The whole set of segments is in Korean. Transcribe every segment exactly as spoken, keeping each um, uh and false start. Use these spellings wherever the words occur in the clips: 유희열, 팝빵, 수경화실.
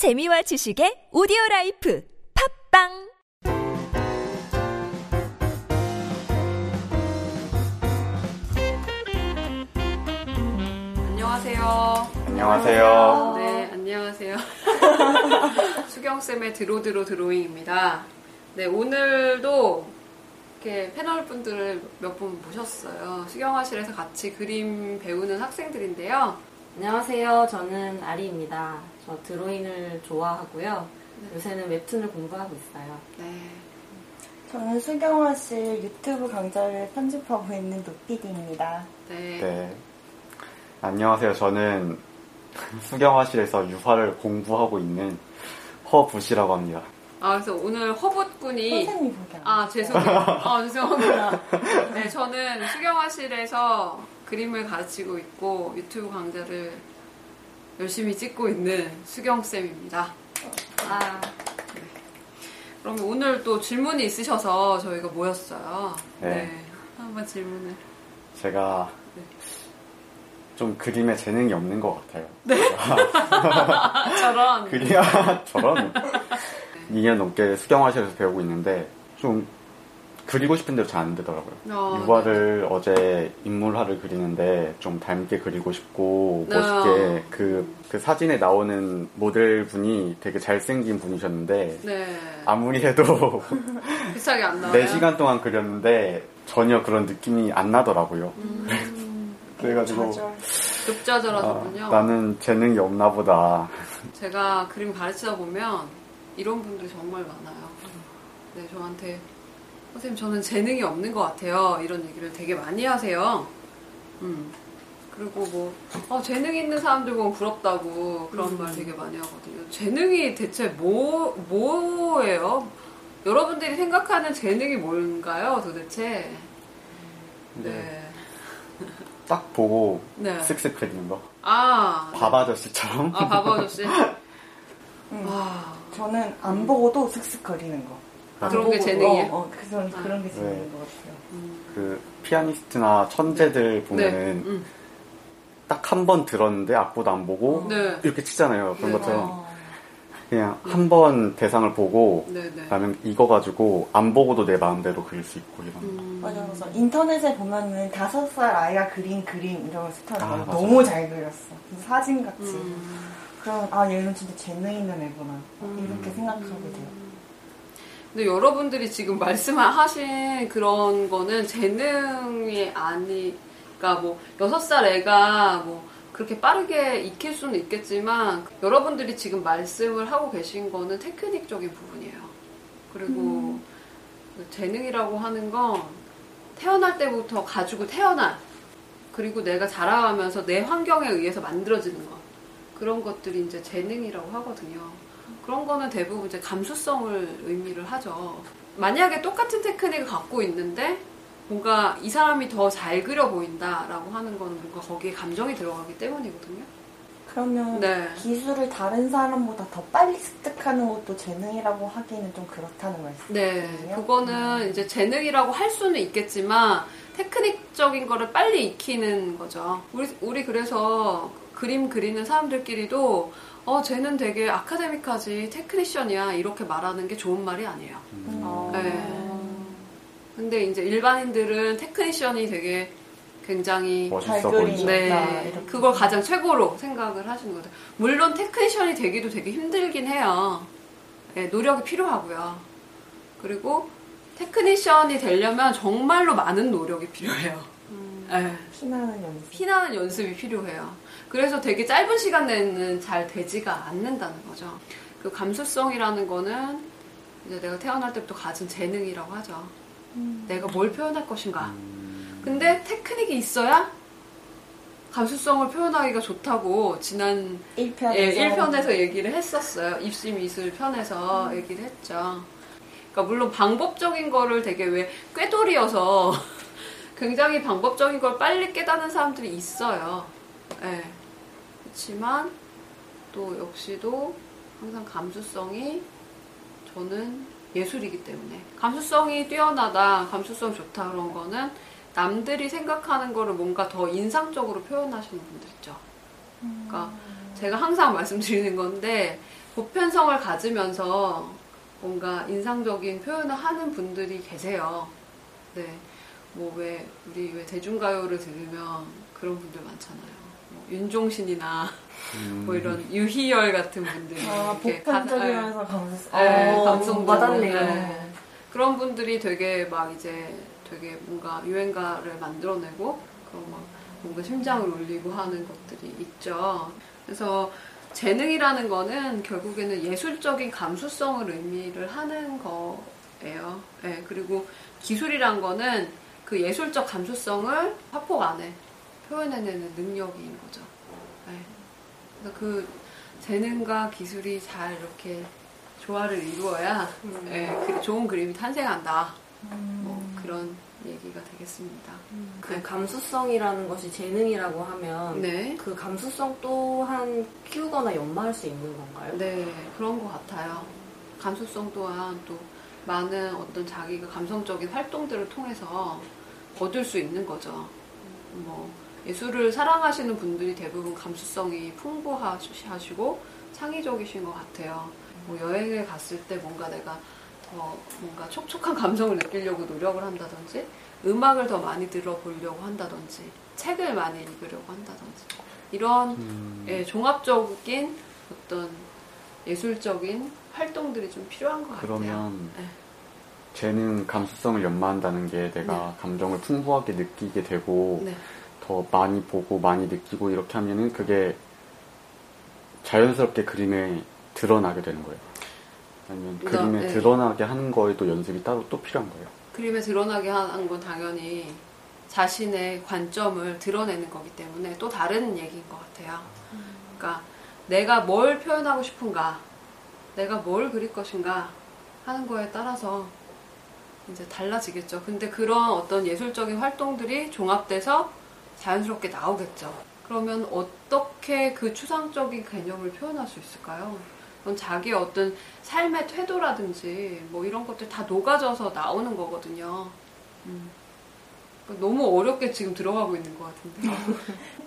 재미와 지식의 오디오라이프 팝빵 안녕하세요. 안녕하세요. 네, 안녕하세요. 수경쌤의 드로드로 드로잉입니다. 네, 오늘도 이렇게 패널 분들을 몇 분 모셨어요. 수경화실에서 같이 그림 배우는 학생들인데요. 안녕하세요. 저는 아리입니다. 저 드로잉을 좋아하고요. 네. 요새는 웹툰을 공부하고 있어요. 네. 저는 수경화실 유튜브 강좌를 편집하고 있는 노피디입니다. 네. 네. 안녕하세요. 저는 수경화실에서 유화를 공부하고 있는 허붓이라고 합니다. 아, 그래서 오늘 허붓군이 선생님 소개. 아, 죄송해요. 아, 죄송합니다. 네, 저는 수경화실에서 그림을 가르치고 있고 유튜브 강좌를 열심히 찍고 있는 수경쌤입니다. 아. 네. 그럼 오늘 또 질문이 있으셔서 저희가 모였어요. 네. 네. 한번 질문을. 제가 네. 좀 그림에 재능이 없는 것 같아요. 네? 저런. 그림, 저런. 네. 이 년 넘게 수경화실에서 배우고 있는데 좀 그리고 싶은 대로 잘 안 되더라고요. 어, 유화를 네. 어제 인물화를 그리는데 좀 닮게 그리고 싶고 멋있게 네. 그, 그 사진에 나오는 모델분이 되게 잘생긴 분이셨는데 네. 아무리 해도 비슷하게 안 나와요? 네 시간 동안 그렸는데 전혀 그런 느낌이 안 나더라고요. 음. 그래가지고 급자절하더군요. 아, 나는 재능이 없나 보다. 제가 그림 가르치다 보면 이런 분들이 정말 많아요. 네, 저한테 선생님 저는 재능이 없는 것 같아요. 이런 얘기를 되게 많이 하세요. 음. 그리고 뭐 어, 재능 있는 사람들 보면 부럽다고 그런 음. 말 되게 많이 하거든요. 재능이 대체 뭐, 뭐예요? 여러분들이 생각하는 재능이 뭔가요? 도대체? 네. 네. 딱 보고 네. 쓱쓱 그리는 거. 아, 바바저씨처럼. 아, 바바저씨. 음, 와, 저는 안 보고도 쓱쓱 거리는 거. 아, 그런 게 재능이에요. 어, 어, 그래서 아. 그런 게 재능인 네. 것 같아요. 음. 그 피아니스트나 천재들 네. 보면은 네. 음. 딱 한 번 들었는데 악보도 안 보고 네. 이렇게 치잖아요. 그런 네. 것처럼 아. 그냥 네. 한 번 대상을 보고 네, 네. 그다음에 이거 가지고 안 보고도 내 마음대로 그릴 수 있고 이런. 음. 맞아, 맞아. 인터넷에 보면은 다섯 살 아이가 그린 그림 이런 스타일 아, 너무 잘 그렸어. 사진 같이. 음. 그럼 아 얘는 진짜 재능 있는 애구나 음. 이렇게 생각하게 돼요. 근데 여러분들이 지금 말씀하신 그런 거는 재능이 아니, 그러니까 뭐 여섯 살 애가 뭐 그렇게 빠르게 익힐 수는 있겠지만 여러분들이 지금 말씀을 하고 계신 거는 테크닉적인 부분이에요. 그리고 음. 재능이라고 하는 건 태어날 때부터 가지고 태어난 그리고 내가 자라가면서 내 환경에 의해서 만들어지는 것 그런 것들이 이제 재능이라고 하거든요. 그런 거는 대부분 이제 감수성을 의미를 하죠. 만약에 똑같은 테크닉을 갖고 있는데 뭔가 이 사람이 더 잘 그려 보인다라고 하는 건 뭔가 거기에 감정이 들어가기 때문이거든요. 그러면 네. 기술을 다른 사람보다 더 빨리 습득하는 것도 재능이라고 하기에는 좀 그렇다는 말씀이거든요. 네, 그거는 음. 이제 재능이라고 할 수는 있겠지만 테크닉적인 거를 빨리 익히는 거죠. 우리 우리 그래서 그림 그리는 사람들끼리도 어 쟤는 되게 아카데믹하지 테크니션이야 이렇게 말하는 게 좋은 말이 아니에요. 음. 음. 네. 근데 이제 일반인들은 테크니션이 되게 굉장히 멋있어 보이죠. 네, 그걸 가장 최고로 생각을 하시는 거죠. 물론 테크니션이 되기도 되게 힘들긴 해요. 네, 노력이 필요하고요. 그리고 테크니션이 되려면 정말로 많은 노력이 필요해요. 음, 네. 피나는 연습. 피나는 연습이 필요해요. 그래서 되게 짧은 시간 내에는 잘 되지가 않는다는 거죠. 그 감수성이라는 거는 이제 내가 태어날 때부터 가진 재능이라고 하죠. 음. 내가 뭘 표현할 것인가. 음. 근데 테크닉이 있어야 감수성을 표현하기가 좋다고 지난 일 편에서, 예, 일 편에서 얘기를 했었어요. 입시미술 편에서 음. 얘기를 했죠. 그러니까 물론 방법적인 거를 되게 왜 꾀돌이어서 굉장히 방법적인 걸 빨리 깨닫는 사람들이 있어요. 예. 그렇지만 또 역시도 항상 감수성이 저는 예술이기 때문에 감수성이 뛰어나다, 감수성 좋다 그런 거는 남들이 생각하는 거를 뭔가 더 인상적으로 표현하시는 분들 있죠. 그러니까 제가 항상 말씀드리는 건데 보편성을 가지면서 뭔가 인상적인 표현을 하는 분들이 계세요. 네. 뭐 왜 우리 왜 대중가요를 들으면 그런 분들 많잖아요. 뭐 윤종신이나 음. 뭐 이런 유희열 같은 분들이 아, 보편적이면서 감성 와닿네요. 네. 그런 분들이 되게 막 이제 되게 뭔가 유행가를 만들어내고 그런 막 뭔가 심장을 울리고 하는 것들이 있죠. 그래서 재능이라는 거는 결국에는 예술적인 감수성을 의미를 하는 거예요. 네, 그리고 기술이란 거는 그 예술적 감수성을 화폭 안에 표현해내는 능력인 거죠. 네. 그래서 그 재능과 기술이 잘 이렇게 조화를 이루어야 음. 네, 좋은 그림이 탄생한다. 음. 뭐 그런 얘기가 되겠습니다. 음. 그 감수성이라는 것이 재능이라고 하면 네. 그 감수성 또한 키우거나 연마할 수 있는 건가요? 네, 그런 것 같아요. 감수성 또한 또 많은 어떤 자기가 감성적인 활동들을 통해서 얻을 수 있는 거죠. 뭐 예술을 사랑하시는 분들이 대부분 감수성이 풍부하시고 창의적이신 것 같아요. 뭐 여행을 갔을 때 뭔가 내가 더 뭔가 촉촉한 감성을 느끼려고 노력을 한다든지 음악을 더 많이 들어보려고 한다든지 책을 많이 읽으려고 한다든지 이런 음. 예, 종합적인 어떤 예술적인 활동들이 좀 필요한 것 그러면 같아요. 그러면 네. 재능, 감수성을 연마한다는 게 내가 네. 감정을 풍부하게 느끼게 되고 네. 더 많이 보고 많이 느끼고 이렇게 하면은 그게 자연스럽게 그림에 드러나게 되는 거예요. 아니면 나, 그림에 네. 드러나게 하는 거에 또 연습이 따로 또 필요한 거예요. 그림에 드러나게 하는 건 당연히 자신의 관점을 드러내는 거기 때문에 또 다른 얘기인 것 같아요. 음. 그러니까 내가 뭘 표현하고 싶은가, 내가 뭘 그릴 것인가 하는 거에 따라서 이제 달라지겠죠. 근데 그런 어떤 예술적인 활동들이 종합돼서 자연스럽게 나오겠죠. 그러면 어떻게 그 추상적인 개념을 표현할 수 있을까요? 그건 자기의 어떤 삶의 태도라든지 뭐 이런 것들 다 녹아져서 나오는 거거든요. 음. 너무 어렵게 지금 들어가고 있는 것 같은데.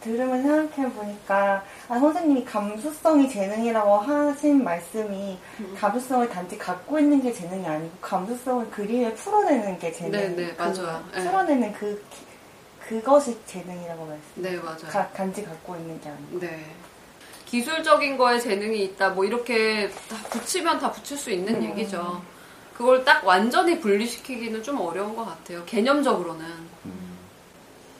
들으면 생각해보니까 아, 선생님이 감수성이 재능이라고 하신 말씀이 음. 감수성을 단지 갖고 있는 게 재능이 아니고 감수성을 그림에 풀어내는 게 재능. 네네, 그, 맞아요. 풀어내는 네. 그, 그것이 재능이라고 말씀하셨어요. 네, 맞아요. 가, 단지 갖고 있는 게 아니고. 네. 기술적인 거에 재능이 있다 뭐 이렇게 다 붙이면 다 붙일 수 있는 음. 얘기죠. 그걸 딱 완전히 분리시키기는 좀 어려운 것 같아요. 개념적으로는. 음.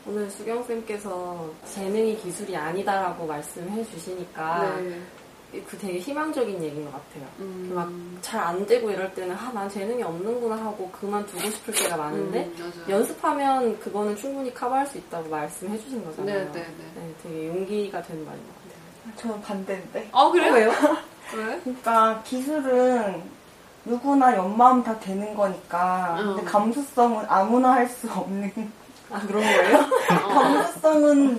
오늘 수경쌤께서 재능이 기술이 아니다라고 말씀해 주시니까 네. 그 되게 희망적인 얘기인 것 같아요. 음. 막 잘 안 되고 이럴 때는 아, 난 재능이 없는구나 하고 그만두고 싶을 때가 많은데 음, 연습하면 그거는 충분히 커버할 수 있다고 말씀해 주신 거잖아요. 네, 네, 네. 네, 되게 용기가 되는 말인 것 같아요. 저는 반대인데. 아, 그래요? 어, 왜요? 왜? 그러니까 기술은 누구나 연마하면 다 되는 거니까 음. 근데 감수성은 아무나 할 수 없는. 아, 그런 거예요? 감수성은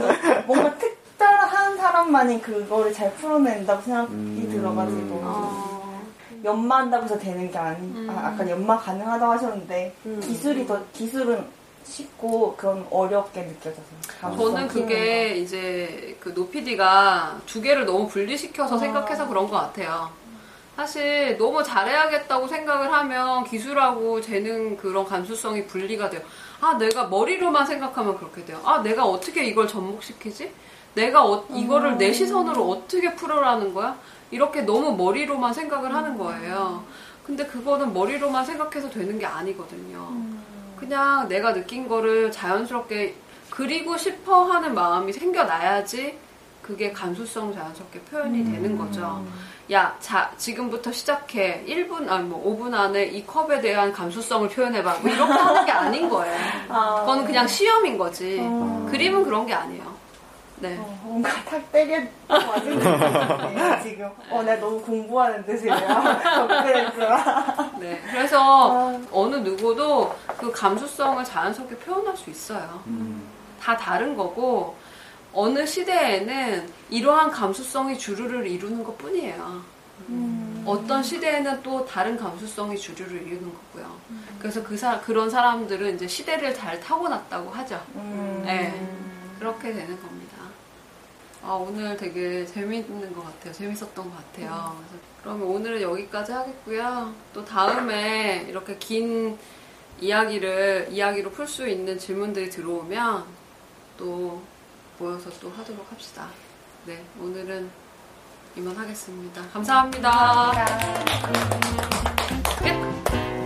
뭔가 특별한 사람만이 그거를 잘 풀어낸다고 생각이 음. 들어가지고 아. 연마한다고 해서 되는 게 아니 음. 아, 아까 연마 가능하다고 하셨는데 음. 기술이 더 기술은 쉽고 그건 어렵게 느껴져서 저는 그게 거. 이제 그 노피디가 두 개를 너무 분리시켜서 아. 생각해서 그런 것 같아요. 사실 너무 잘해야겠다고 생각을 하면 기술하고 재능 그런 감수성이 분리가 돼요. 아, 내가 머리로만 생각하면 그렇게 돼요. 아, 내가 어떻게 이걸 접목시키지? 내가 어, 이거를 음. 내 시선으로 어떻게 풀어라는 거야? 이렇게 너무 머리로만 생각을 하는 거예요. 근데 그거는 머리로만 생각해서 되는 게 아니거든요. 음. 그냥 내가 느낀 거를 자연스럽게 그리고 싶어 하는 마음이 생겨나야지 그게 감수성 자연스럽게 표현이 음. 되는 거죠. 야, 자, 지금부터 시작해. 일 분, 아니 뭐 오 분 안에 이 컵에 대한 감수성을 표현해봐. 뭐 이렇게 하는 게 아닌 거예요. 아, 그건 그냥 시험인 거지. 아. 그림은 그런 게 아니에요. 네. 어, 뭔가 탁 때려 맞은 것 같아요, 지금. 어, 내가 너무 공부하는데, 지금. 네. 그래서 아. 어느 누구도 그 감수성을 자연스럽게 표현할 수 있어요. 음. 다 다른 거고, 어느 시대에는 이러한 감수성이 주류를 이루는 것 뿐이에요. 음. 어떤 시대에는 또 다른 감수성이 주류를 이루는 거고요. 음. 그래서 그 사, 그런 사람들은 이제 시대를 잘 타고났다고 하죠. 음. 네. 그렇게 되는 겁니다. 아, 오늘 되게 재밌는 것 같아요. 재밌었던 것 같아요. 음. 그래서 그러면 오늘은 여기까지 하겠고요. 또 다음에 이렇게 긴 이야기를 이야기로 풀 수 있는 질문들이 들어오면 또 모여서 또 하도록 합시다. 네, 오늘은 이만 하겠습니다. 감사합니다. 감사합니다. 끝.